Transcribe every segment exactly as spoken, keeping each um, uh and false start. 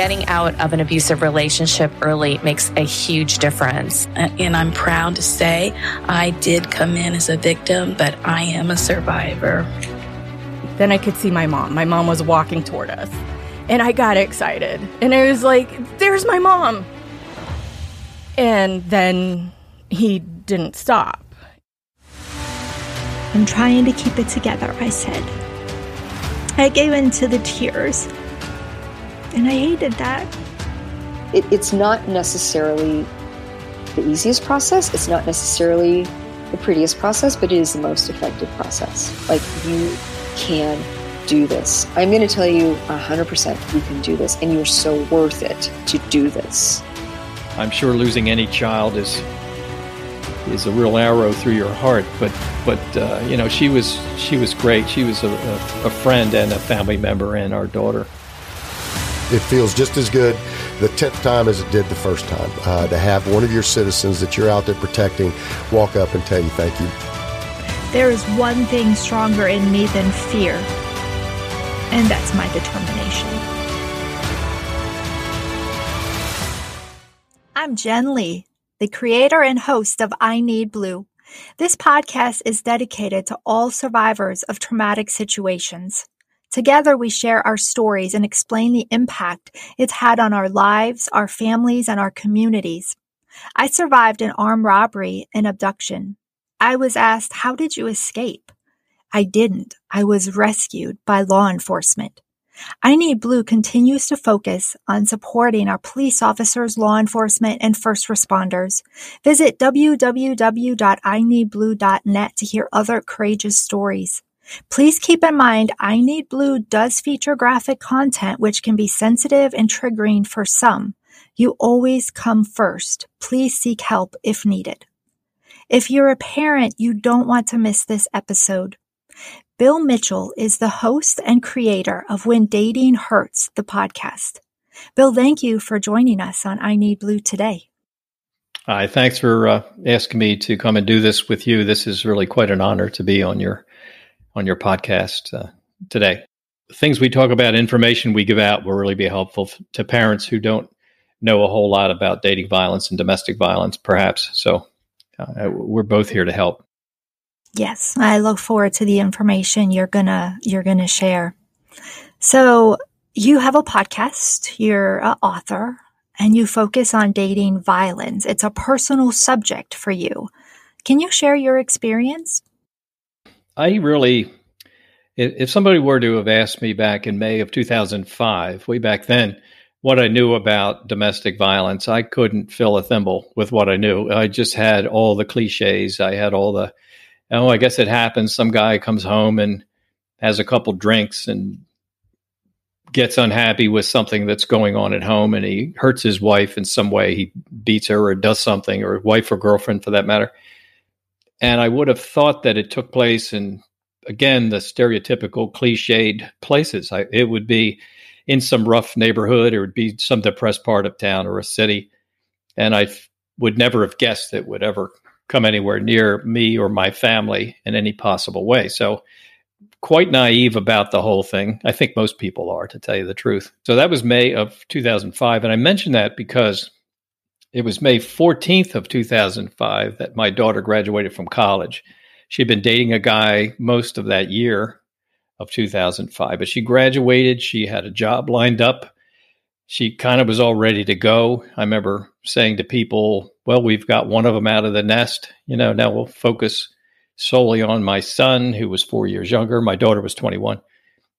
getting out of an abusive relationship early makes a huge difference. And I'm proud to say I did come in as a victim, but I am a survivor. Then I could see my mom. My mom was walking toward us. And I got excited. And I was like, there's my mom. And then he didn't stop. I'm trying to keep it together, I said. I gave in to the tears. And I hated that. It, it's not necessarily the easiest process. It's not necessarily the prettiest process, but it is the most effective process. Like, you can do this. I'm going to tell you one hundred percent you can do this, and you're so worth it to do this. I'm sure losing any child is is a real arrow through your heart, but but uh, you know, she was she was great. She was a, a, a friend and a family member and our daughter. It feels just as good the tenth time as it did the first time uh, to have one of your citizens that you're out there protecting walk up and tell you thank you. There is one thing stronger in me than fear, and that's my determination. I'm Jen Lee, the creator and host of I Need Blue. This podcast is dedicated to all survivors of traumatic situations. Together, we share our stories and explain the impact it's had on our lives, our families, and our communities. I survived an armed robbery and abduction. I was asked, how did you escape? I didn't. I was rescued by law enforcement. I Need Blue continues to focus on supporting our police officers, law enforcement, and first responders. Visit w w w dot i need blue dot net to hear other courageous stories. Please keep in mind, I Need Blue does feature graphic content which can be sensitive and triggering for some. You always come first. Please seek help if needed. If you're a parent, you don't want to miss this episode. Bill Mitchell is the host and creator of When Dating Hurts, the podcast. Bill, thank you for joining us on I Need Blue today. Hi, thanks for uh, asking me to come and do this with you. This is really quite an honor to be on your on your podcast uh, today. The things we talk about, information we give out, will really be helpful f- to parents who don't know a whole lot about dating violence and domestic violence, perhaps. So uh, we're both here to help. Yes, I look forward to the information you're gonna you're gonna share. So you have a podcast, you're an author, and you focus on dating violence. It's a personal subject for you. Can you share your experience? I really, if somebody were to have asked me back in May of two thousand five, way back then, what I knew about domestic violence, I couldn't fill a thimble with what I knew. I just had all the cliches. I had all the oh, I guess it happens. Some guy comes home and has a couple drinks and gets unhappy with something that's going on at home, and he hurts his wife in some way. He beats her or does something, or wife or girlfriend for that matter. And I would have thought that it took place in, again, the stereotypical cliched places. I, it would be in some rough neighborhood, or it would be some depressed part of town or a city. And I f- would never have guessed it would ever come anywhere near me or my family in any possible way. So quite naive about the whole thing. I think most people are, to tell you the truth. So that was May of two thousand five. And I mention that because it was May fourteenth of two thousand five that my daughter graduated from college. She'd been dating a guy most of that year of two thousand five, but she graduated. She had a job lined up. She kind of was all ready to go. I remember saying to people, well, we've got one of them out of the nest. You know, now we'll focus solely on my son, who was four years younger. My daughter was twenty-one.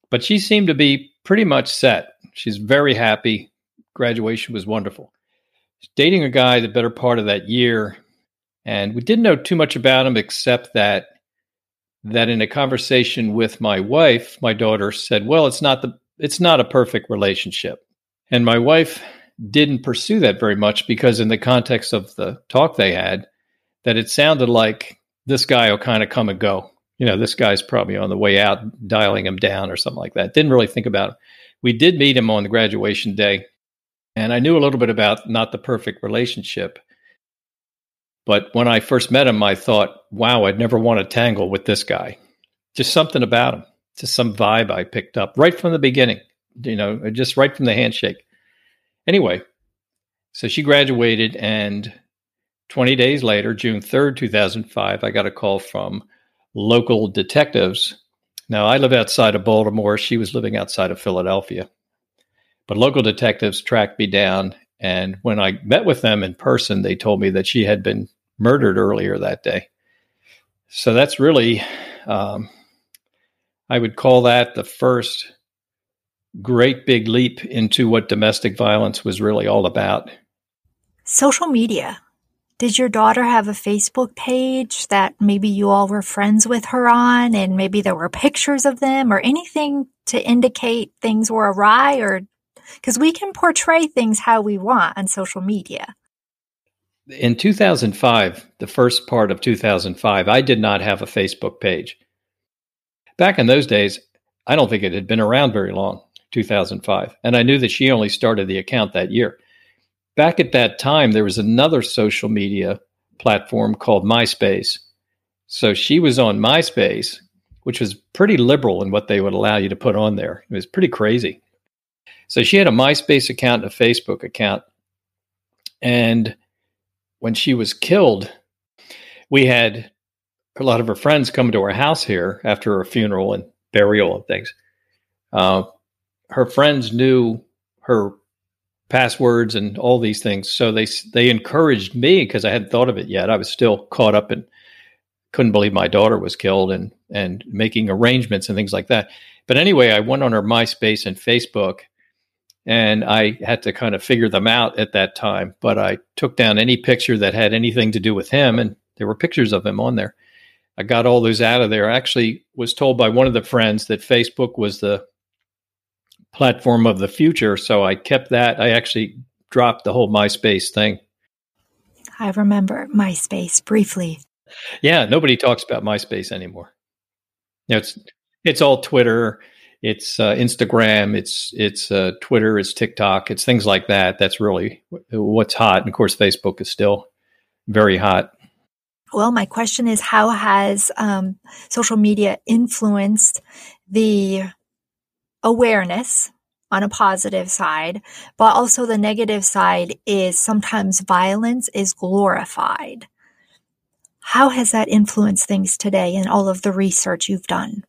But she seemed to be pretty much set. She's very happy. Graduation was wonderful. She's dating a guy the better part of that year. And we didn't know too much about him, except that that in a conversation with my wife, my daughter said, well, it's not the it's not a perfect relationship. And my wife didn't pursue that very much, because in the context of the talk they had, that it sounded like this guy will kind of come and go. You know, this guy's probably on the way out, dialing him down or something like that. Didn't really think about it. We did meet him on the graduation day, and I knew a little bit about not the perfect relationship. But when I first met him, I thought, wow, I'd never want to tangle with this guy. Just something about him, just some vibe I picked up right from the beginning. You know, just right from the handshake. Anyway, so she graduated, and twenty days later, June third, two thousand five, I got a call from local detectives. Now, I live outside of Baltimore. She was living outside of Philadelphia. But local detectives tracked me down, and when I met with them in person, they told me that she had been murdered earlier that day. So that's really, um, I would call that the first great big leap into what domestic violence was really all about. Social media. Did your daughter have a Facebook page that maybe you all were friends with her on, and maybe there were pictures of them or anything to indicate things were awry? Or because we can portray things how we want on social media. In two thousand five, the first part of two thousand five, I did not have a Facebook page. Back in those days, I don't think it had been around very long, two thousand five. And I knew that she only started the account that year. Back at that time, there was another social media platform called MySpace. So she was on MySpace, which was pretty liberal in what they would allow you to put on there. It was pretty crazy. So she had a MySpace account and a Facebook account. And when she was killed, we had a lot of her friends come to our house here after her funeral and burial and things. Uh, her friends knew her passwords and all these things. So they they encouraged me because I hadn't thought of it yet. I was still caught up and couldn't believe my daughter was killed and, and making arrangements and things like that. But anyway, I went on her MySpace and Facebook, and I had to kind of figure them out at that time. But I took down any picture that had anything to do with him, and there were pictures of him on there. I got all those out of there. I actually was told by one of the friends that Facebook was the platform of the future, so I kept that. I actually dropped the whole MySpace thing. I remember MySpace briefly. Yeah, nobody talks about MySpace anymore. You know, it's it's all Twitter. It's uh, Instagram, it's it's uh, Twitter, it's TikTok, it's things like that. That's really what's hot. And of course, Facebook is still very hot. Well, my question is, how has um, social media influenced the awareness on a positive side, but also the negative side is sometimes violence is glorified. How has that influenced things today in all of the research you've done?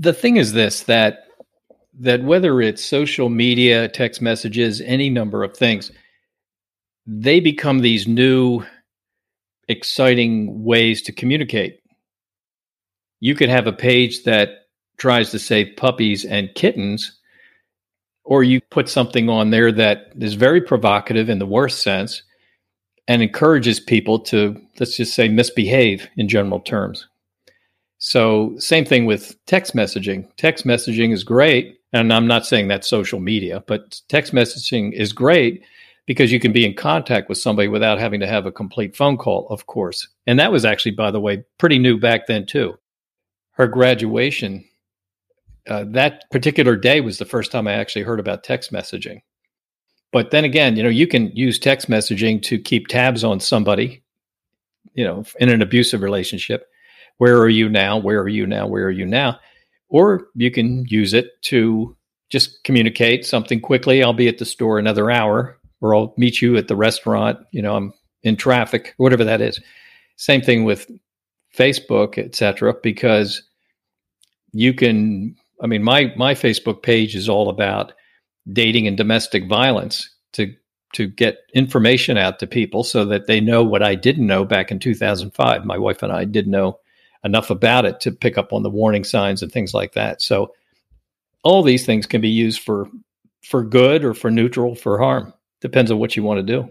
The thing is this, that that whether it's social media, text messages, any number of things, they become these new, exciting ways to communicate. You could have a page that tries to save puppies and kittens, or you put something on there that is very provocative in the worst sense and encourages people to, let's just say, misbehave in general terms. So same thing with text messaging. Text messaging is great, and I'm not saying that's social media, but text messaging is great because you can be in contact with somebody without having to have a complete phone call, of course. And that was actually, by the way, pretty new back then too. Her graduation, uh, that particular day was the first time I actually heard about text messaging. But then again, you know, you can use text messaging to keep tabs on somebody, you know, in an abusive relationship. Where are you now? Where are you now? Where are you now? Or you can use it to just communicate something quickly. I'll be at the store another hour, or I'll meet you at the restaurant. You know, I'm in traffic, whatever that is. Same thing with Facebook, et cetera, because you can, I mean, my, my Facebook page is all about dating and domestic violence to, to get information out to people so that they know what I didn't know back in two thousand five. My wife and I didn't know enough about it to pick up on the warning signs and things like that. So all these things can be used for, for good or for neutral, for harm. Depends on what you want to do.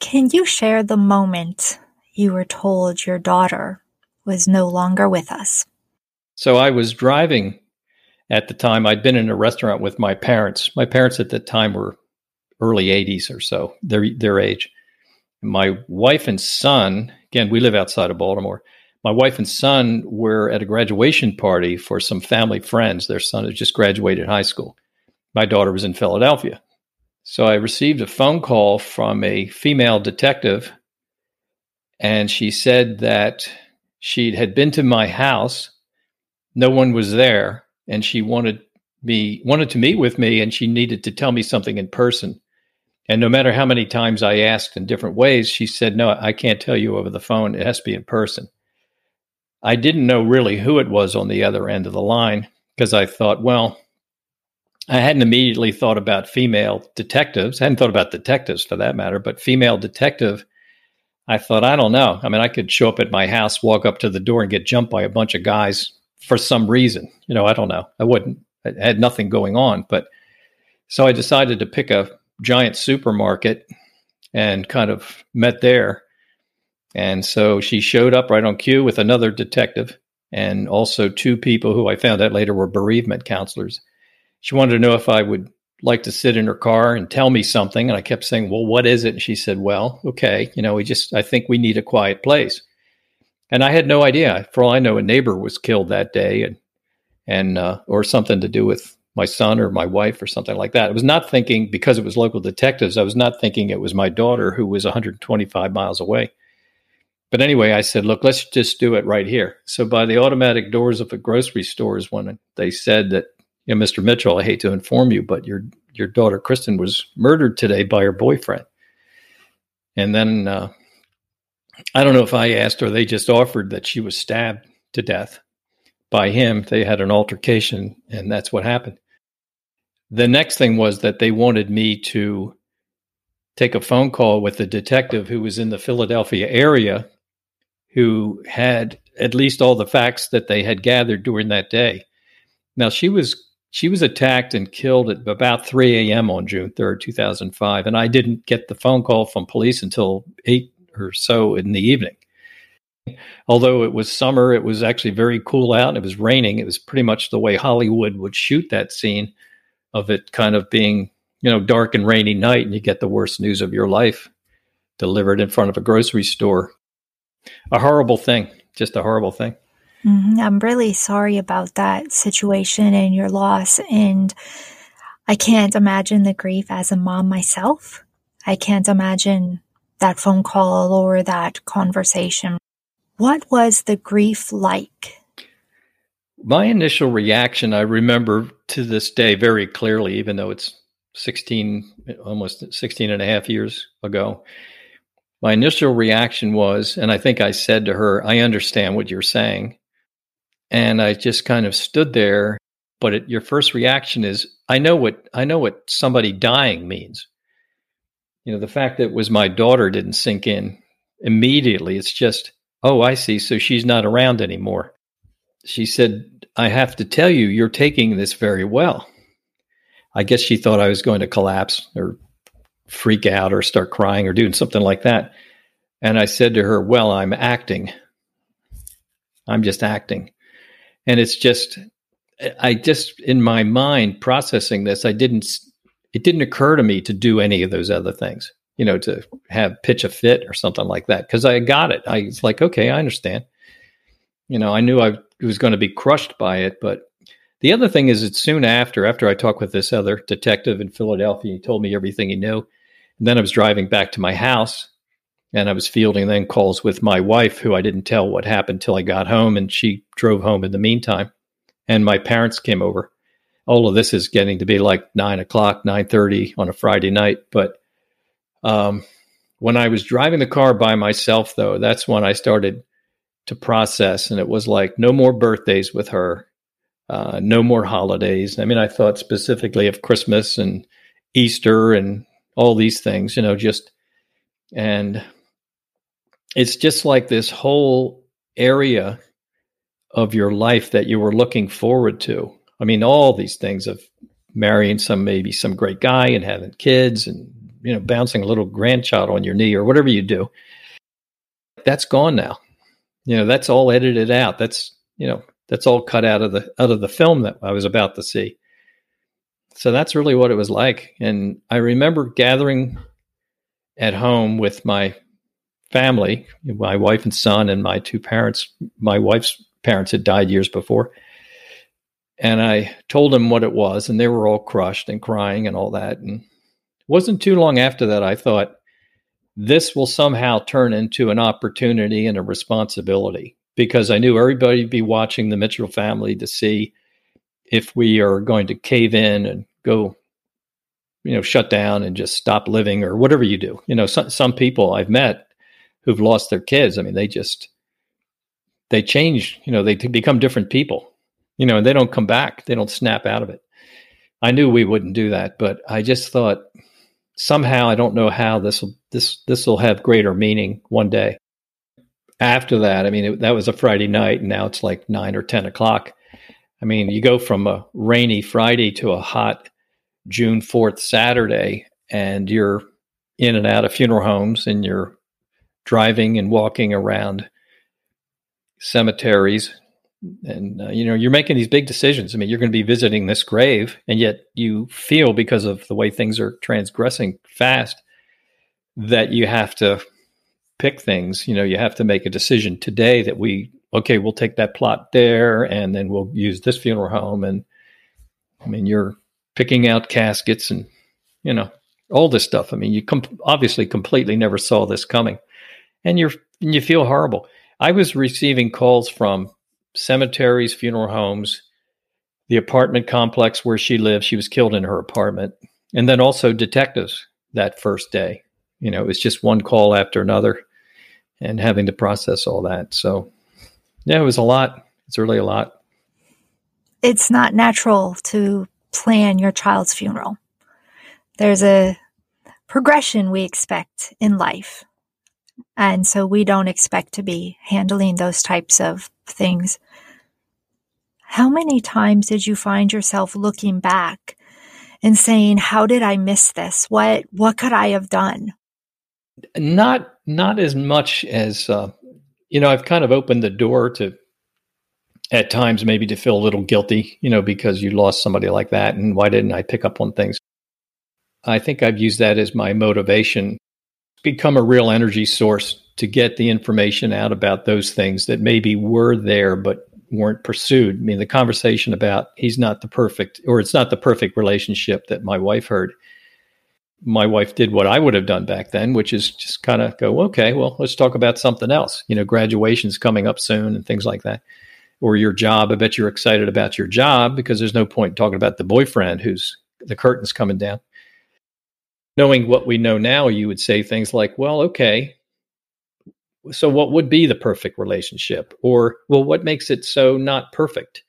Can you share the moment you were told your daughter was no longer with us? So I was driving at the time. I'd been in a restaurant with my parents. My parents at the time were early eighties or so, their, their age. My wife and son, again, we live outside of Baltimore. My wife and son were at a graduation party for some family friends. Their son had just graduated high school. My daughter was in Philadelphia. So I received a phone call from a female detective, and she said that she had been to my house. No one was there, and she wanted me, wanted to meet with me, and she needed to tell me something in person. And no matter how many times I asked in different ways, she said, no, I can't tell you over the phone. It has to be in person. I didn't know really who it was on the other end of the line, because I thought, well, I hadn't immediately thought about female detectives. I hadn't thought about detectives for that matter, but female detective, I thought, I don't know. I mean, I could show up at my house, walk up to the door and get jumped by a bunch of guys for some reason. You know, I don't know. I wouldn't. I had nothing going on. But so I decided to pick a giant supermarket and kind of met there. And so she showed up right on cue with another detective and also two people who I found out later were bereavement counselors. She wanted to know if I would like to sit in her car and tell me something. And I kept saying, well, what is it? And she said, well, okay, you know, we just, I think we need a quiet place. And I had no idea. For all I know, a neighbor was killed that day and, and, uh, or something to do with my son or my wife or something like that. I was not thinking, because it was local detectives, I was not thinking it was my daughter who was one hundred twenty-five miles away. But anyway, I said, look, let's just do it right here. So by the automatic doors of the grocery stores, when they said that, you know, Mister Mitchell, I hate to inform you, but your your daughter, Kristen, was murdered today by her boyfriend. And then uh, I don't know if I asked or they just offered that she was stabbed to death by him. They had an altercation, and that's what happened. The next thing was that they wanted me to take a phone call with the detective who was in the Philadelphia area, who had at least all the facts that they had gathered during that day. Now, she was she was attacked and killed at about three a.m. on June third, two thousand five, and I didn't get the phone call from police until eight or so in the evening. Although it was summer, it was actually very cool out, and it was raining. It was pretty much the way Hollywood would shoot that scene of it kind of being, you know, dark and rainy night, and you get the worst news of your life delivered in front of a grocery store. A horrible thing, just a horrible thing. I'm really sorry about that situation and your loss. And I can't imagine the grief as a mom myself. I can't imagine that phone call or that conversation. What was the grief like? My initial reaction, I remember to this day very clearly, even though it's sixteen, almost sixteen and a half years ago. My initial reaction was, and I think I said to her, I understand what you're saying. And I just kind of stood there, but it, your first reaction is, I know what I know what somebody dying means. You know, the fact that it was my daughter didn't sink in immediately. It's just, oh, I see. So she's not around anymore. She said, I have to tell you, you're taking this very well. I guess she thought I was going to collapse or freak out or start crying or doing something like that. And I said to her, well, I'm acting. I'm just acting. And it's just, I just, in my mind processing this, I didn't, it didn't occur to me to do any of those other things, you know, to have pitch a fit or something like that. Cause I got it. I was like, okay, I understand. You know, I knew I was going to be crushed by it. But the other thing is that soon after, after I talked with this other detective in Philadelphia, he told me everything he knew. And then I was driving back to my house. And I was fielding then calls with my wife, who I didn't tell what happened till I got home, and she drove home in the meantime. And my parents came over. All of this is getting to be like nine o'clock, nine thirty on a Friday night. But um, when I was driving the car by myself, though, that's when I started to process, and it was like no more birthdays with her, uh, no more holidays. I mean, I thought specifically of Christmas and Easter and all these things, you know, just and. It's just like this whole area of your life that you were looking forward to. I mean, all these things of marrying some, maybe some great guy and having kids and, you know, bouncing a little grandchild on your knee or whatever you do. That's gone now. You know, that's all edited out. That's, you know, that's all cut out of the, out of the film that I was about to see. So that's really what it was like. And I remember gathering at home with my family, my wife and son, and my two parents. My wife's parents had died years before. And I told them what it was, and they were all crushed and crying and all that. And it wasn't too long after that, I thought, this will somehow turn into an opportunity and a responsibility, because I knew everybody would be watching the Mitchell family to see if we are going to cave in and go, you know, shut down and just stop living or whatever you do. You know, some, some people I've met who've lost their kids. I mean, they just, they change, you know, they t- become different people, you know, and they don't come back. They don't snap out of it. I knew we wouldn't do that, but I just thought somehow, I don't know how this will, this, this will have greater meaning one day. After that, I mean, it, that was a Friday night, and now it's like nine or ten o'clock. I mean, you go from a rainy Friday to a hot June fourth Saturday, and you're in and out of funeral homes, and you're driving and walking around cemeteries, and uh, you know, you're making these big decisions. I mean, you're going to be visiting this grave, and yet you feel, because of the way things are transgressing fast, that you have to pick things. You know, you have to make a decision today that we, okay, we'll take that plot there, and then we'll use this funeral home. And I mean, you're picking out caskets and, you know, all this stuff. I mean, you com- obviously completely never saw this coming, and you're, and you feel horrible. I was receiving calls from cemeteries, funeral homes, the apartment complex where she lived. She was killed in her apartment. And then also detectives that first day. You know, it was just one call after another, and having to process all that. So yeah, it was a lot. It's really a lot. It's not natural to plan your child's funeral. There's a progression we expect in life. And so we don't expect to be handling those types of things. How many times did you find yourself looking back and saying, how did I miss this? What what could I have done? Not not as much as, uh, you know, I've kind of opened the door to, at times, maybe to feel a little guilty, you know, because you lost somebody like that. And why didn't I pick up on things? I think I've used that as my motivation. Become a real energy source to get the information out about those things that maybe were there but weren't pursued. I mean, the conversation about he's not the perfect, or it's not the perfect relationship that my wife heard. My wife did what I would have done back then, which is just kind of go, okay, well, let's talk about something else. You know, graduation's coming up soon and things like that. Or your job. I bet you're excited about your job, because there's no point talking about the boyfriend who's the curtain's coming down. Knowing what we know now, you would say things like, well, okay, so what would be the perfect relationship? Or, well, what makes it so not perfect?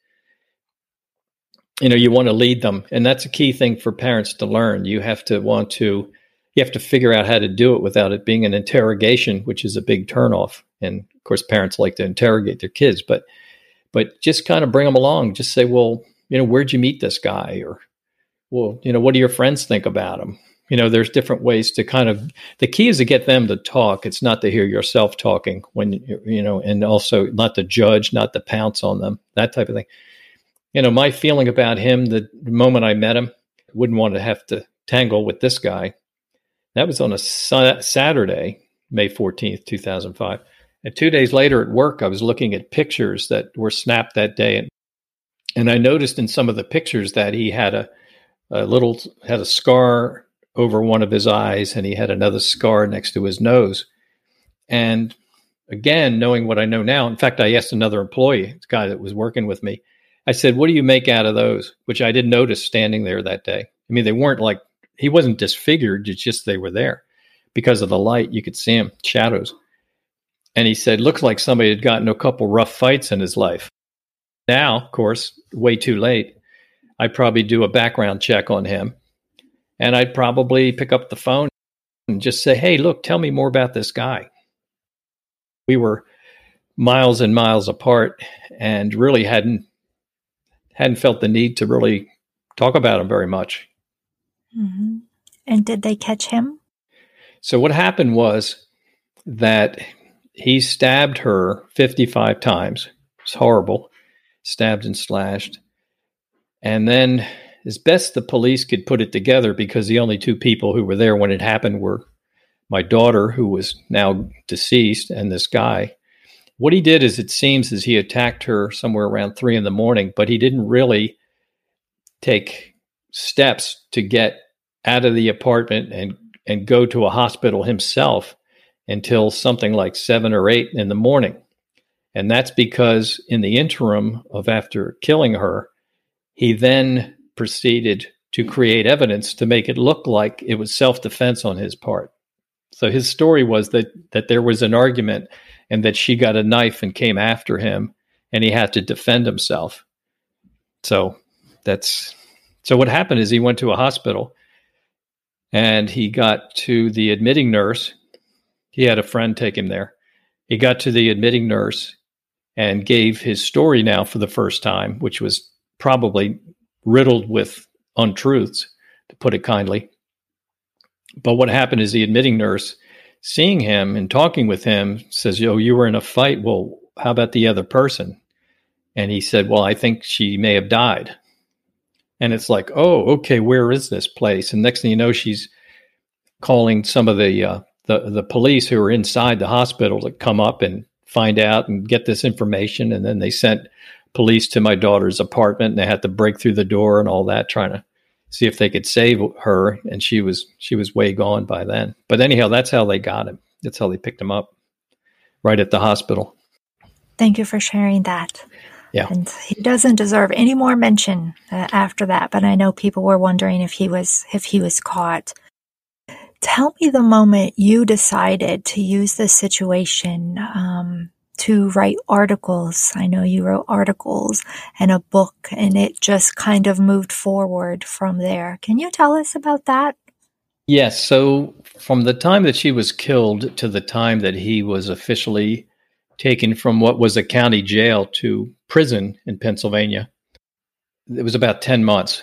You know, you want to lead them. And that's a key thing for parents to learn. You have to want to, you have to figure out how to do it without it being an interrogation, which is a big turnoff. And of course, parents like to interrogate their kids, but But just kind of bring them along. Just say, well, you know, where'd you meet this guy? Or, well, you know, what do your friends think about him? You know, there's different ways to kind of, the key is to get them to talk. It's not to hear yourself talking when, you know, and also not to judge, not to pounce on them, that type of thing. You know, my feeling about him, the moment I met him, wouldn't want to have to tangle with this guy. That was on a sa- Saturday, May fourteenth, two thousand five. And two days later at work, I was looking at pictures that were snapped that day. And, and I noticed in some of the pictures that he had a, a little, had a scar over one of his eyes, and he had another scar next to his nose. And again, knowing what I know now, in fact, I asked another employee, the guy that was working with me, I said, what do you make out of those? Which I didn't notice standing there that day. I mean, they weren't like, he wasn't disfigured. It's just, they were there because of the light. You could see him, shadows. And he said, looks like somebody had gotten a couple rough fights in his life. Now, of course, way too late, I'd probably do a background check on him. And I'd probably pick up the phone and just say, hey, look, tell me more about this guy. We were miles and miles apart, and really hadn't hadn't felt the need to really talk about him very much. Mm-hmm. And did they catch him? So what happened was that he stabbed her fifty-five times. It's horrible. Stabbed and slashed. And then, as best the police could put it together, because the only two people who were there when it happened were my daughter, who was now deceased, and this guy. What he did is, it seems, is he attacked her somewhere around three in the morning, but he didn't really take steps to get out of the apartment and, and go to a hospital himself until something like seven or eight in the morning. And that's because in the interim of after killing her, He then proceeded to create evidence to make it look like it was self-defense on his part. So his story was that that there was an argument and that she got a knife and came after him and he had to defend himself. So that's so what happened is he went to a hospital and he got to the admitting nurse. He had a friend take him there. He got to the admitting nurse and gave his story now for the first time, which was probably riddled with untruths, to put it kindly. But what happened is the admitting nurse, seeing him and talking with him, says, yo, you were in a fight. Well, how about the other person? And he said, well, I think she may have died. And it's like, oh, okay, where is this place? And next thing you know, she's calling some of the uh, the, the police who are inside the hospital to come up and find out and get this information. And then they sent police to my daughter's apartment and they had to break through the door and all that, trying to see if they could save her. And she was, she was way gone by then. But anyhow, that's how they got him. That's how they picked him up, right at the hospital. Thank you for sharing that. Yeah. And he doesn't deserve any more mention uh, after that. But I know people were wondering if he was, if he was caught. Tell me the moment you decided to use this situation, um, to write articles. I know you wrote articles and a book, and it just kind of moved forward from there. Can you tell us about that? Yes. So from the time that she was killed to the time that he was officially taken from what was a county jail to prison in Pennsylvania, it was about ten months.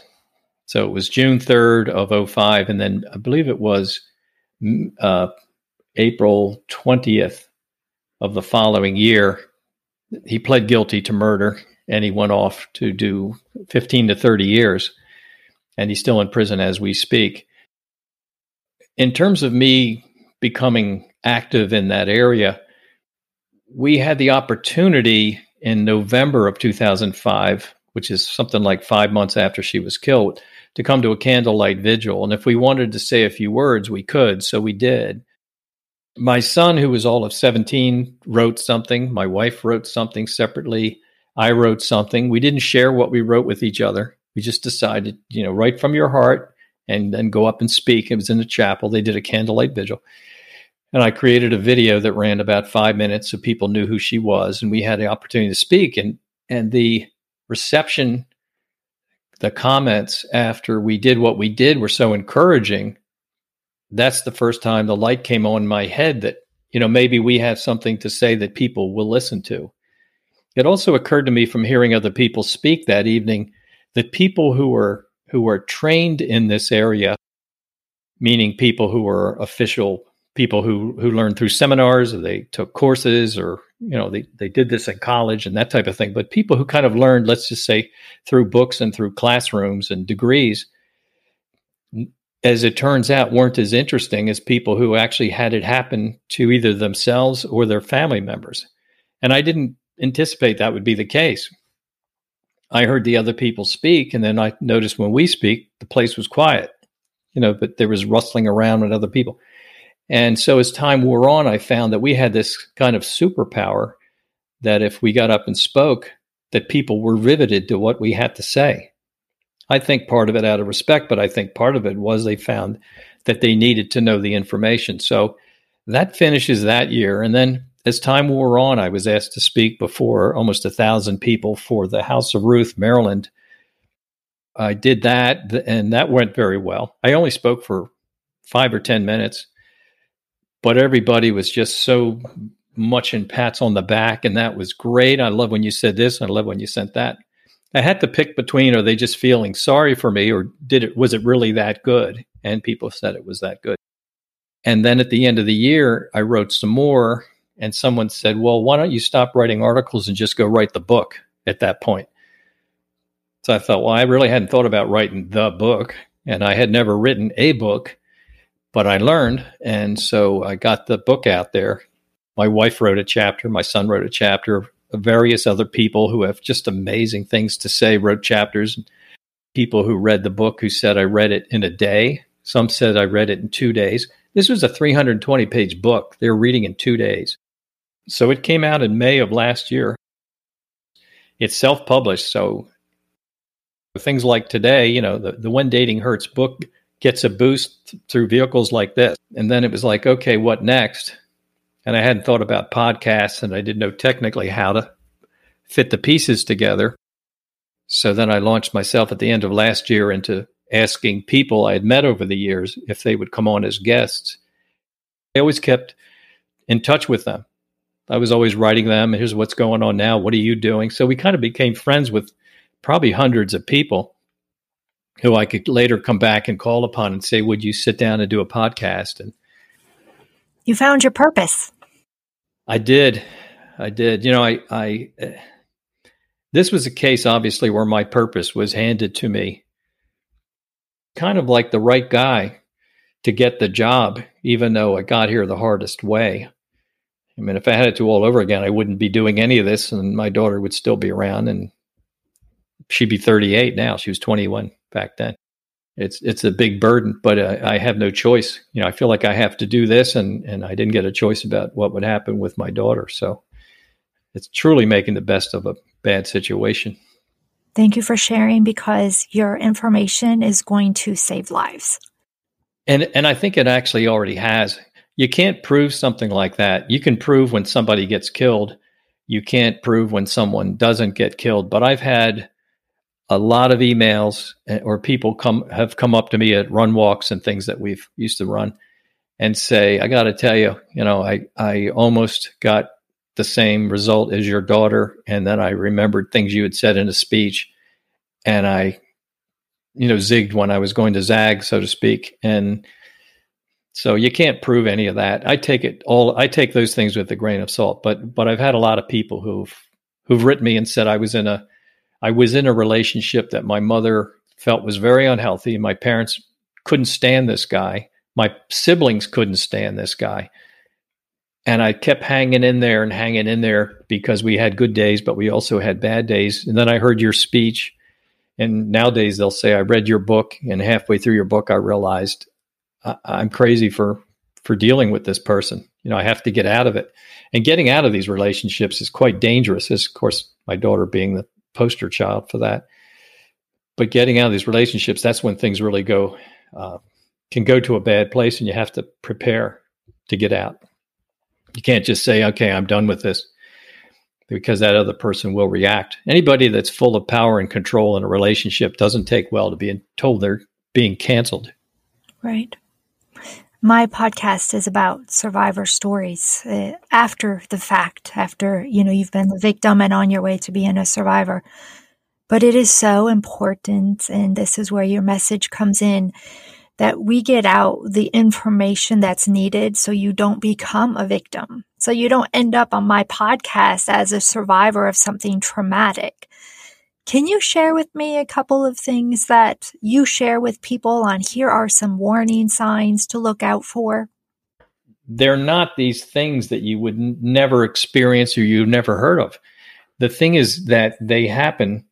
So it was June third of oh five. And then I believe it was uh, April twentieth of the following year, he pled guilty to murder and he went off to do fifteen to thirty years. And he's still in prison as we speak. In terms of me becoming active in that area, we had the opportunity in November of two thousand five, which is something like five months after she was killed, to come to a candlelight vigil. And if we wanted to say a few words, we could. So we did. My son, who was all of seventeen, wrote something. My wife wrote something separately. I wrote something. We didn't share what we wrote with each other. We just decided, you know, write from your heart and then go up and speak. It was in the chapel. They did a candlelight vigil. And I created a video that ran about five minutes so people knew who she was. And we had the opportunity to speak. And, and the reception, the comments after we did what we did were so encouraging. That's the first time the light came on in my head that, you know, maybe we have something to say that people will listen to. It also occurred to me from hearing other people speak that evening that people who are who are trained in this area, meaning people who are official, people who who learned through seminars or they took courses or, you know, they, they did this in college and that type of thing, but people who kind of learned, let's just say, through books and through classrooms and degrees, as it turns out, weren't as interesting as people who actually had it happen to either themselves or their family members. And I didn't anticipate that would be the case. I heard the other people speak, and then I noticed when we speak, the place was quiet, you know, but there was rustling around with other people. And so as time wore on, I found that we had this kind of superpower that if we got up and spoke, that people were riveted to what we had to say. I think part of it out of respect, but I think part of it was they found that they needed to know the information. So that finishes that year. And then as time wore on, I was asked to speak before almost a thousand people for the House of Ruth, Maryland. I did that, and that went very well. I only spoke for five or ten minutes, but everybody was just so much in pats on the back, and that was great. I love when you said this. I love when you sent that. I had to pick between, are they just feeling sorry for me, or did it, was it really that good? And people said it was that good. And then at the end of the year, I wrote some more, and someone said, well, why don't you stop writing articles and just go write the book at that point? So I thought, well, I really hadn't thought about writing the book, and I had never written a book, but I learned. And so I got the book out there. My wife wrote a chapter. My son wrote a chapter. Various other people who have just amazing things to say wrote chapters. People who read the book who said, I read it in a day. Some said, I read it in two days. This was a three hundred twenty page book. They were reading in two days. So it came out in May of last year. It's self-published, so Things like today, you know, the, the When Dating Hurts book gets a boost through vehicles like this. And then it was like, okay, what next? And I hadn't thought about podcasts, and I didn't know technically how to fit the pieces together. So then I launched myself at the end of last year into asking people I had met over the years if they would come on as guests. I always kept in touch with them. I was always writing them, here's what's going on now, what are you doing? So we kind of became friends with probably hundreds of people who I could later come back and call upon and say, would you sit down and do a podcast? And you found your purpose. I did. I did. You know, I, I, uh, this was a case obviously where my purpose was handed to me, kind of like the right guy to get the job, even though I got here the hardest way. I mean, if I had it to all over again, I wouldn't be doing any of this, and my daughter would still be around, and she'd be thirty-eight now. She was twenty-one back then. It's it's a big burden, but uh, I have no choice. You know, I feel like I have to do this, and and I didn't get a choice about what would happen with my daughter. So it's truly making the best of a bad situation. Thank you for sharing, because your information is going to save lives. And and I think it actually already has. You can't prove something like that. You can prove when somebody gets killed. You can't prove when someone doesn't get killed. But I've had a lot of emails, or people come have come up to me at run walks and things that we've used to run and say, I got to tell you, you know, I, I almost got the same result as your daughter. And then I remembered things you had said in a speech, and I, you know, zigged when I was going to zag, so to speak. And so you can't prove any of that. I take it all. I take those things with a grain of salt, but, but I've had a lot of people who've, who've written me and said, I was in a, I was in a relationship that my mother felt was very unhealthy. My parents couldn't stand this guy. My siblings couldn't stand this guy. And I kept hanging in there and hanging in there because we had good days, but we also had bad days. And then I heard your speech. And nowadays they'll say, I read your book, and halfway through your book, I realized I- I'm crazy for, for dealing with this person. You know, I have to get out of it. And getting out of these relationships is quite dangerous. It's, of course, my daughter being the poster child for that. But getting out of these relationships, that's when things really go, uh, can go to a bad place, and you have to prepare to get out. You can't just say, okay, I'm done with this, because that other person will react. Anybody that's full of power and control in a relationship doesn't take well to being told they're being canceled. Right. My podcast is about survivor stories uh, after the fact, after, you know, you've been the victim and on your way to being a survivor. But it is so important, and this is where your message comes in, that we get out the information that's needed so you don't become a victim. So you don't end up on my podcast as a survivor of something traumatic. Can you share with me a couple of things that you share with people on here are some warning signs to look out for? They're not these things that you would n- never experience or you've never heard of. The thing is that they happen,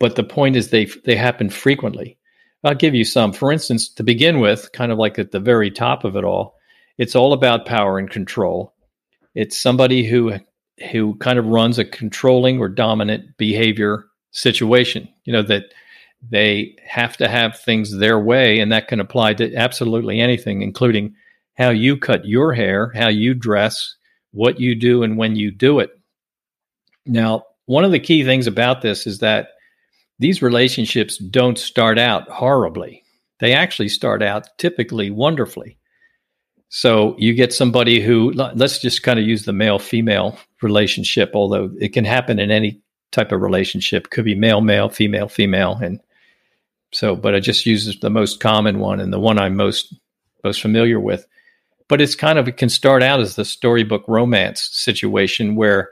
but the point is they f- they happen frequently. I'll give you some. For instance, to begin with, kind of like at the very top of it all, it's all about power and control. It's somebody who... who kind of runs a controlling or dominant behavior situation, you know, that they have to have things their way. And that can apply to absolutely anything, including how you cut your hair, how you dress, what you do, and when you do it. Now, one of the key things about this is that these relationships don't start out horribly. They actually start out typically wonderfully. So you get somebody who, let's just kind of use the male-female relationship, although it can happen in any type of relationship. It could be male-male, female-female. And so, but I just use the most common one and the one I'm most most familiar with. But it's kind of, it can start out as the storybook romance situation where,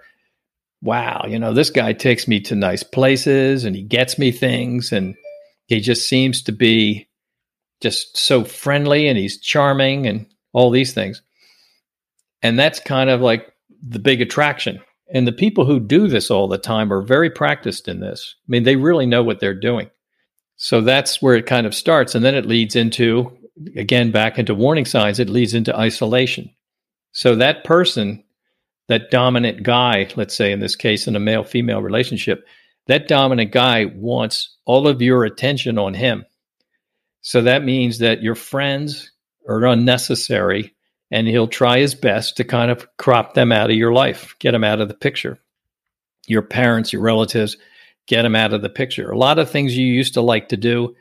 wow, you know, this guy takes me to nice places and he gets me things, and he just seems to be just so friendly, and he's charming, and all these things. And that's kind of like the big attraction. And the people who do this all the time are very practiced in this. I mean, they really know what they're doing. So that's where it kind of starts. And then it leads into, again, back into warning signs, it leads into isolation. So that person, that dominant guy, let's say in this case, in a male-female relationship, that dominant guy wants all of your attention on him. So that means that your friends are unnecessary, and he'll try his best to kind of crop them out of your life, get them out of the picture. Your parents, your relatives, get them out of the picture. A lot of things you used to like to do,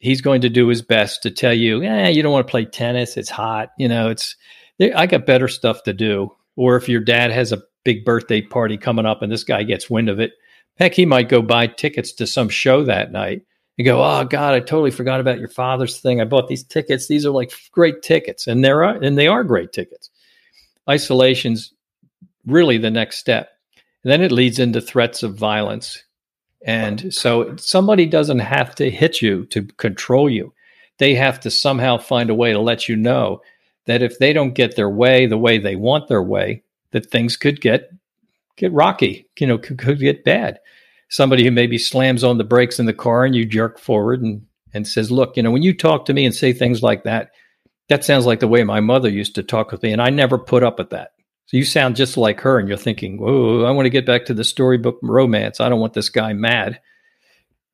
he's going to do his best to tell you, eh, you don't want to play tennis. It's hot. You know, it's, I got better stuff to do. Or if your dad has a big birthday party coming up and this guy gets wind of it, heck, he might go buy tickets to some show that night and go, oh God, I totally forgot about your father's thing. I bought these tickets. These are like great tickets. And there are, and they are great tickets. Isolation's really the next step. And then it leads into threats of violence. And so somebody doesn't have to hit you to control you. They have to somehow find a way to let you know that if they don't get their way the way they want their way, that things could get get rocky, you know, could, could get bad. Somebody who maybe slams on the brakes in the car and you jerk forward and, and says, look, you know, when you talk to me and say things like that, that sounds like the way my mother used to talk with me, and I never put up with that. So you sound just like her, and you're thinking, whoa, I want to get back to the storybook romance. I don't want this guy mad.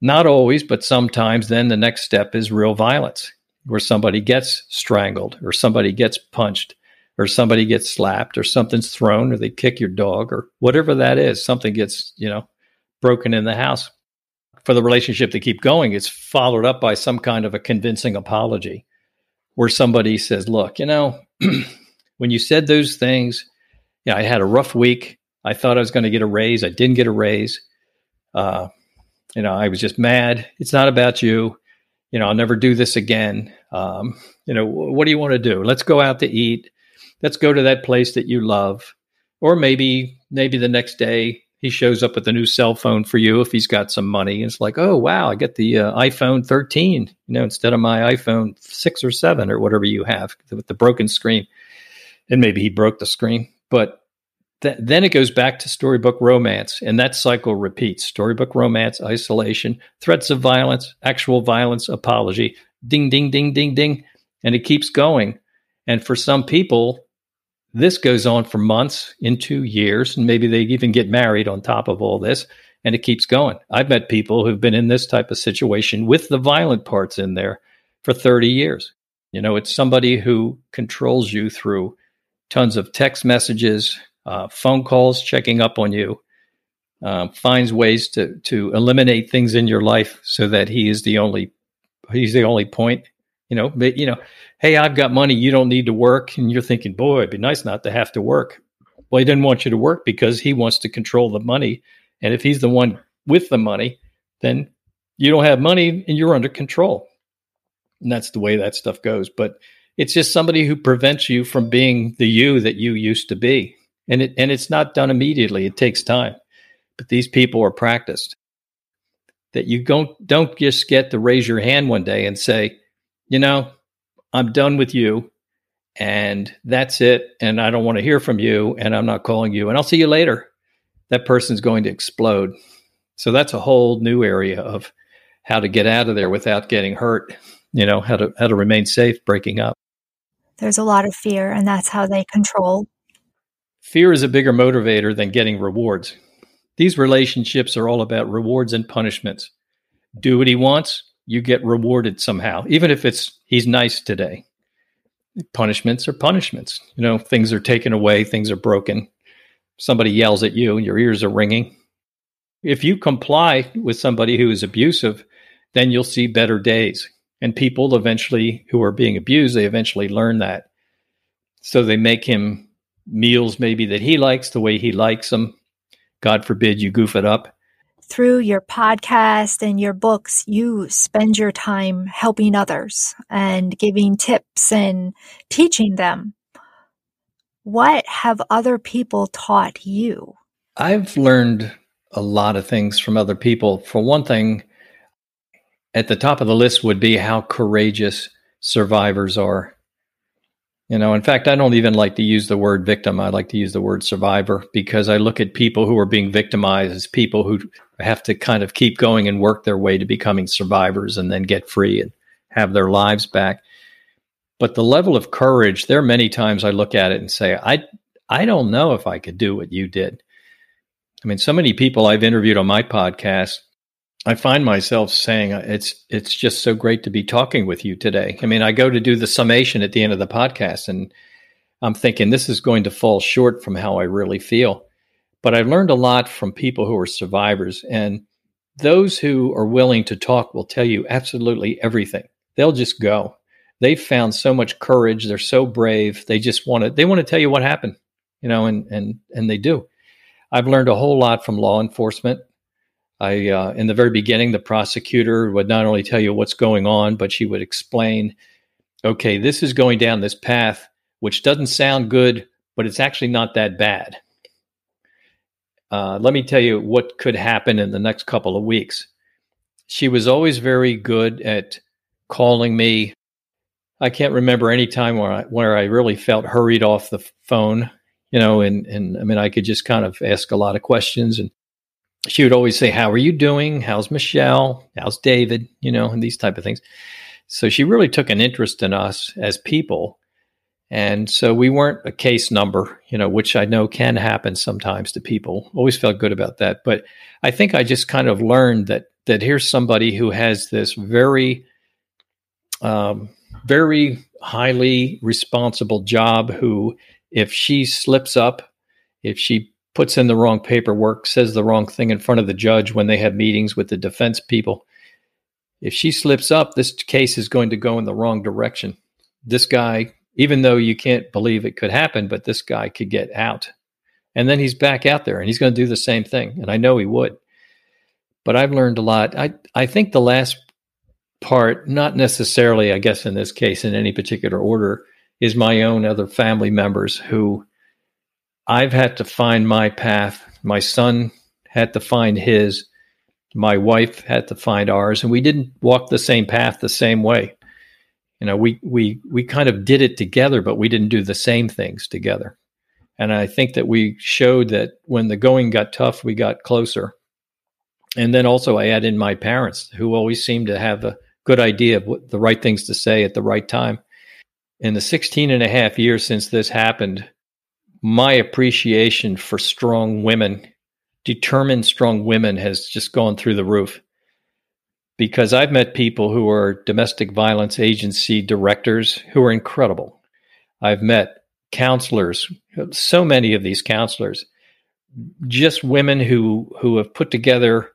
Not always, but sometimes then the next step is real violence, where somebody gets strangled or somebody gets punched or somebody gets slapped or something's thrown or they kick your dog or whatever that is. Something gets, you know, broken in the house. For the relationship to keep going, it's followed up by some kind of a convincing apology where somebody says, look, you know, when you said those things, yeah, I had a rough week. I thought I was going to get a raise. I didn't get a raise. Uh, you know, I was just mad. It's not about you. You know, I'll never do this again. Um, you know, w- what do you want to do? Let's go out to eat. Let's go to that place that you love. Or maybe, maybe the next day he shows up with a new cell phone for you if he's got some money. And it's like, oh, wow, I get the uh, iPhone thirteen, you know, instead of my iPhone six or seven or whatever you have with the broken screen. And maybe he broke the screen. But th- then it goes back to storybook romance, and that cycle repeats. Storybook romance, isolation, threats of violence, actual violence, apology, ding, ding, ding, ding, ding, and it keeps going. And for some people, this goes on for months into years, and maybe they even get married on top of all this, and it keeps going. I've met people who've been in this type of situation with the violent parts in there for thirty years. You know, it's somebody who controls you through tons of text messages, uh, phone calls, checking up on you, uh, finds ways to to eliminate things in your life so that he is the only he's the only point. You know, but, you know, hey, I've got money. You don't need to work. And you're thinking, boy, it'd be nice not to have to work. Well, he didn't want you to work because he wants to control the money. And if he's the one with the money, then you don't have money and you're under control. And that's the way that stuff goes. But it's just somebody who prevents you from being the you that you used to be. And it and it's not done immediately. It takes time. But these people are practiced. That you don't don't just get to raise your hand one day and say, you know, I'm done with you and that's it. And I don't want to hear from you and I'm not calling you and I'll see you later. That person's going to explode. So that's a whole new area of how to get out of there without getting hurt, you know, how to how to remain safe breaking up. There's a lot of fear, and that's how they control. Fear is a bigger motivator than getting rewards. These relationships are all about rewards and punishments. Do what he wants, you get rewarded somehow, even if it's he's nice today. Punishments are punishments. You know, things are taken away, things are broken. Somebody yells at you and your ears are ringing. If you comply with somebody who is abusive, then you'll see better days. And people eventually who are being abused, they eventually learn that. So they make him meals maybe that he likes the way he likes them. God forbid you goof it up. Through your podcast and your books, you spend your time helping others and giving tips and teaching them. What have other people taught you? I've learned a lot of things from other people. For one thing, at the top of the list would be how courageous survivors are. You know, in fact, I don't even like to use the word victim. I like to use the word survivor because I look at people who are being victimized as people who have to kind of keep going and work their way to becoming survivors and then get free and have their lives back. But the level of courage, there are many times I look at it and say, I, I don't know if I could do what you did. I mean, so many people I've interviewed on my podcast, I find myself saying, it's it's just so great to be talking with you today. I mean, I go to do the summation at the end of the podcast, and I'm thinking this is going to fall short from how I really feel. But I've learned a lot from people who are survivors, and those who are willing to talk will tell you absolutely everything. They'll just go. They've found so much courage. They're so brave. They just want to, they want to tell you what happened, you know, and, and, and they do. I've learned a whole lot from law enforcement. I, uh, in the very beginning, the prosecutor would not only tell you what's going on, but she would explain, okay, this is going down this path, which doesn't sound good, but it's actually not that bad. Uh, let me tell you what could happen in the next couple of weeks. She was always very good at calling me. I can't remember any time where I, where I really felt hurried off the phone, you know, and, and I mean, I could just kind of ask a lot of questions, and she would always say, how are you doing? How's Michelle? How's David? You know, and these type of things. So she really took an interest in us as people. And so we weren't a case number, you know, which I know can happen sometimes to people. Always felt good about that. But I think I just kind of learned that, that here's somebody who has this very, um, very highly responsible job, who, if she slips up, if she puts in the wrong paperwork, says the wrong thing in front of the judge when they have meetings with the defense people, if she slips up, this case is going to go in the wrong direction. This guy, even though you can't believe it could happen, but this guy could get out. And then he's back out there and he's going to do the same thing. And I know he would. But I've learned a lot. I, I think the last part, not necessarily, I guess, in this case, in any particular order, is my own other family members who I've had to find my path. My son had to find his. My wife had to find ours. And we didn't walk the same path the same way. You know, we we we kind of did it together, but we didn't do the same things together. And I think that we showed that when the going got tough, we got closer. And then also I add in my parents, who always seemed to have a good idea of what the right things to say at the right time. In the sixteen and a half years since this happened, my appreciation for strong women, determined strong women, has just gone through the roof. Because I've met people who are domestic violence agency directors who are incredible. I've met counselors, so many of these counselors, just women who, who have put together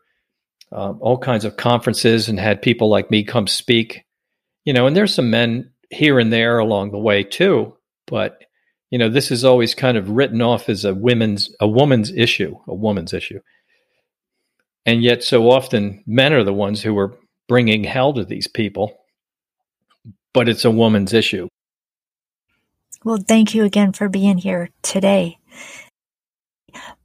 um, all kinds of conferences and had people like me come speak. You know, and there's some men here and there along the way too, but you know, this is always kind of written off as a women's, a woman's issue, a woman's issue. And yet so often men are the ones who are bringing hell to these people, but it's a woman's issue. Well, thank you again for being here today.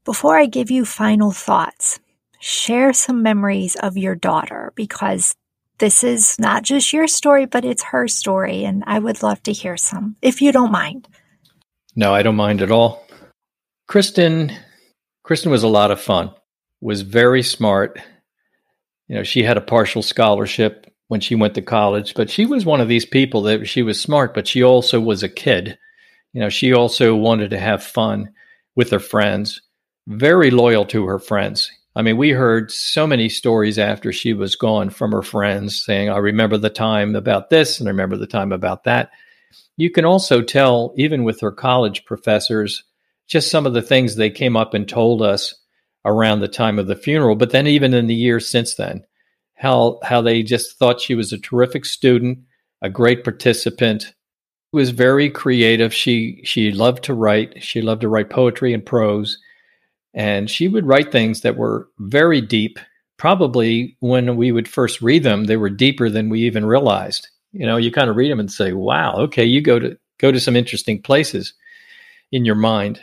Before I give you final thoughts, share some memories of your daughter, because this is not just your story, but it's her story. And I would love to hear some, if you don't mind. No, I don't mind at all. Kristen, Kristen was a lot of fun. Was very smart. You know, she had a partial scholarship when she went to college, but she was one of these people that she was smart, but she also was a kid. You know, she also wanted to have fun with her friends, very loyal to her friends. I mean, we heard so many stories after she was gone from her friends saying, I remember the time about this and I remember the time about that. You can also tell, even with her college professors, just some of the things they came up and told us around the time of the funeral, but then even in the years since then, how how they just thought she was a terrific student, a great participant. She was very creative. She she loved to write. She loved to write poetry and prose, and she would write things that were very deep. Probably when we would first read them, they were deeper than we even realized. You know, you kind of read them and say, "Wow, okay, you go to go to some interesting places in your mind."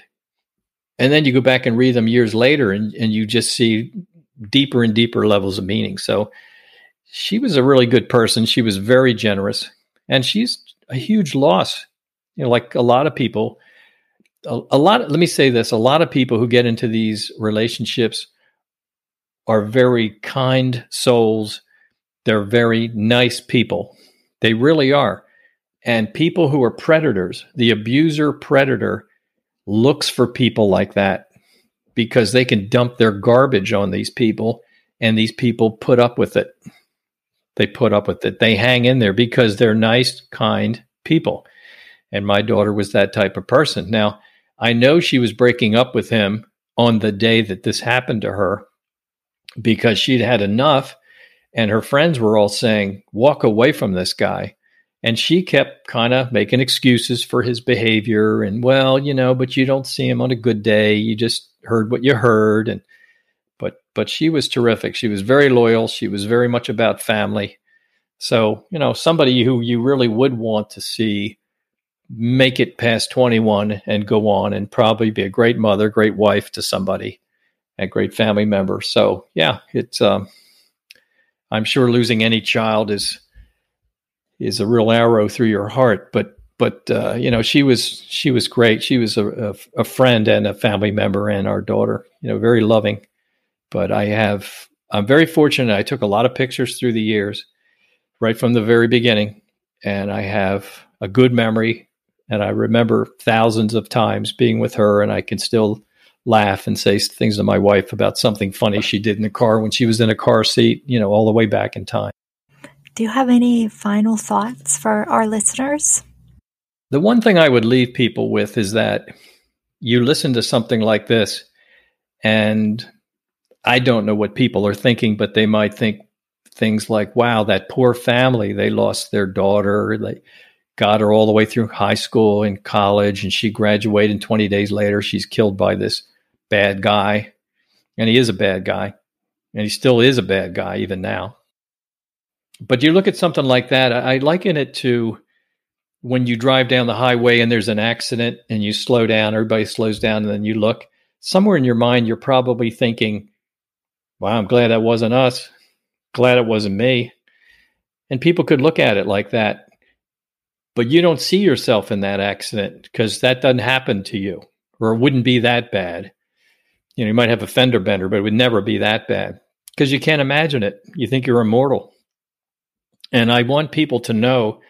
And then you go back and read them years later and, and you just see deeper and deeper levels of meaning. So she was a really good person. She was very generous, and she's a huge loss. You know, like a lot of people, a, a lot, let me say this, a lot of people who get into these relationships are very kind souls. They're very nice people. They really are. And people who are predators, the abuser predator, looks for people like that. because they can dump their garbage on these people, and these people put up with it. They put up with it. They hang in there because they're nice, kind people. And my daughter was that type of person. Now, I know she was breaking up with him on the day that this happened to her because she'd had enough, and her friends were all saying, walk away from this guy. And she kept kind of making excuses for his behavior. And, well, you know, but you don't see him on a good day. You just heard what you heard. And but but she was terrific. She was very loyal. She was very much about family. So, you know, somebody who you really would want to see make it past twenty-one and go on and probably be a great mother, great wife to somebody, and great family member. So, yeah, it's um, I'm sure losing any child is is a real arrow through your heart. But, but uh, you know, she was she was great. She was a, a, a friend and a family member, and our daughter, you know, very loving. But I have, I'm very fortunate. I took a lot of pictures through the years, right from the very beginning. And I have a good memory. And I remember thousands of times being with her. And I can still laugh and say things to my wife about something funny she did in the car when she was in a car seat, you know, all the way back in time. Do you have any final thoughts for our listeners? The one thing I would leave people with is that you listen to something like this, and I don't know what people are thinking, but they might think things like, wow, that poor family, they lost their daughter, they got her all the way through high school and college, and she graduated, and twenty days later, she's killed by this bad guy. And he is a bad guy, and he still is a bad guy even now. But you look at something like that, I liken it to when you drive down the highway and there's an accident and you slow down, everybody slows down, and then you look. Somewhere in your mind, you're probably thinking, wow, I'm glad that wasn't us. Glad it wasn't me. And people could look at it like that. But you don't see yourself in that accident because that doesn't happen to you, or it wouldn't be that bad. You know, you might have a fender bender, but it would never be that bad because you can't imagine it. You think you're immortal. And I want people to know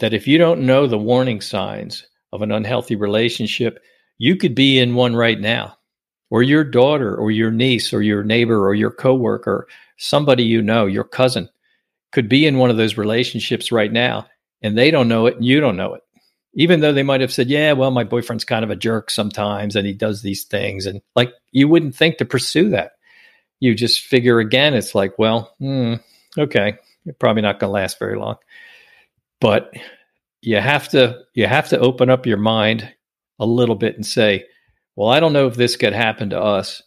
that if you don't know the warning signs of an unhealthy relationship, you could be in one right now. Or your daughter, or your niece, or your neighbor, or your coworker, somebody you know, your cousin, could be in one of those relationships right now, and they don't know it, and you don't know it. Even though they might have said, yeah, well, my boyfriend's kind of a jerk sometimes, and he does these things. And like, you wouldn't think to pursue that. You just figure, again, it's like, well, hmm, okay, you're probably not going to last very long. But you have to, you have to open up your mind a little bit and say, well, I don't know if this could happen to us,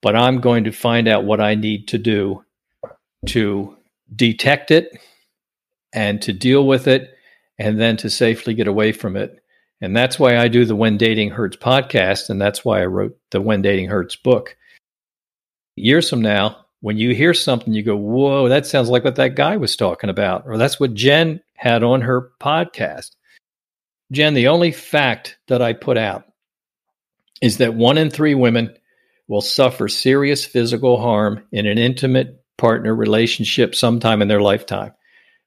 but I'm going to find out what I need to do to detect it and to deal with it and then to safely get away from it. And that's why I do the When Dating Hurts podcast, and that's why I wrote the When Dating Hurts book. Years from now, when you hear something, you go, whoa, that sounds like what that guy was talking about, or that's what Jen had on her podcast. Jen, the only fact that I put out is that one in three women will suffer serious physical harm in an intimate partner relationship sometime in their lifetime.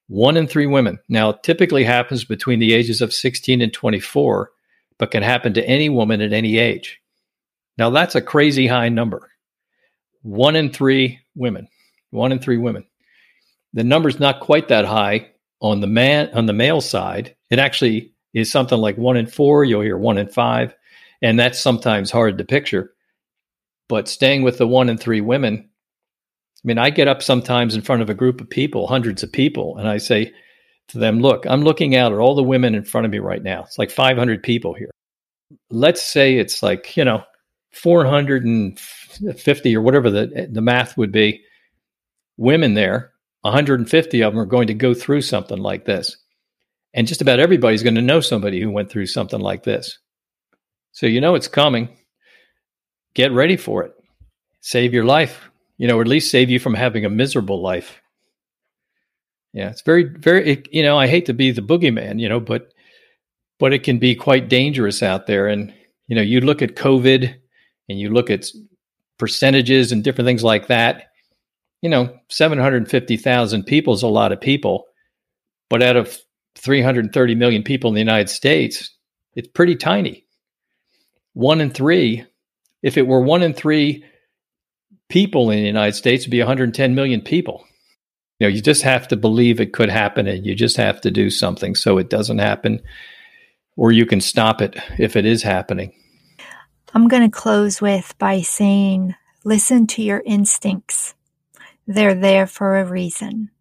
One in three women. Now, it typically happens between the ages of sixteen and twenty-four, but can happen to any woman at any age. Now, that's a crazy high number. One in three women. One in three women. The number's not quite that high on the man, on the male side. It actually is something like one in four. You'll hear one in five. And that's sometimes hard to picture. But staying with the one in three women, I mean, I get up sometimes in front of a group of people, hundreds of people, and I say to them, look, I'm looking out at all the women in front of me right now. It's like five hundred people here. Let's say it's like, you know, four hundred fifty or whatever the, the math would be, women there, one hundred fifty of them are going to go through something like this. And just about everybody's going to know somebody who went through something like this. So you know it's coming. Get ready for it. Save your life, you know, or at least save you from having a miserable life. Yeah, it's very, very, it, you know, I hate to be the boogeyman, you know, but but it can be quite dangerous out there. And, you know, you look at COVID and you look at percentages and different things like that. You know, seven hundred fifty thousand people is a lot of people. But out of three hundred thirty million people in the United States, it's pretty tiny. One in three If it were one in three people in the United States, it'd be one hundred ten million people. You know, you just have to believe it could happen, and you just have to do something so it doesn't happen, or you can stop it if it is happening. I'm going to close with by saying, listen to your instincts. They're there for a reason.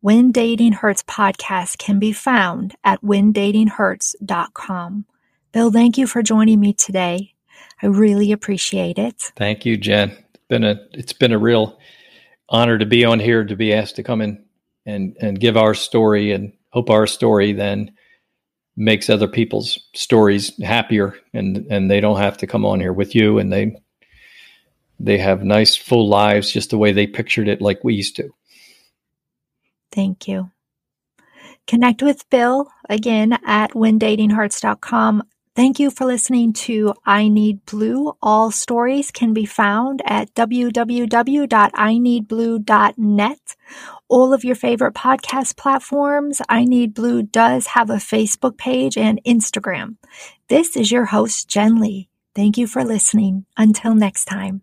When Dating Hurts podcast can be found at when dating hurts dot com. Bill, thank you for joining me today. I really appreciate it. Thank you, Jen. It's been a, it's been a real honor to be on here, to be asked to come in and, and give our story, and hope our story then makes other people's stories happier, and, and they don't have to come on here with you, and they they have nice full lives just the way they pictured it, like we used to. Thank you. Connect with Bill again at when dating hurts dot com. Thank you for listening to I Need Blue. All stories can be found at w w w dot i need blue dot net. All of your favorite podcast platforms. I Need Blue does have a Facebook page and Instagram. This is your host, Jen Lee. Thank you for listening. Until next time.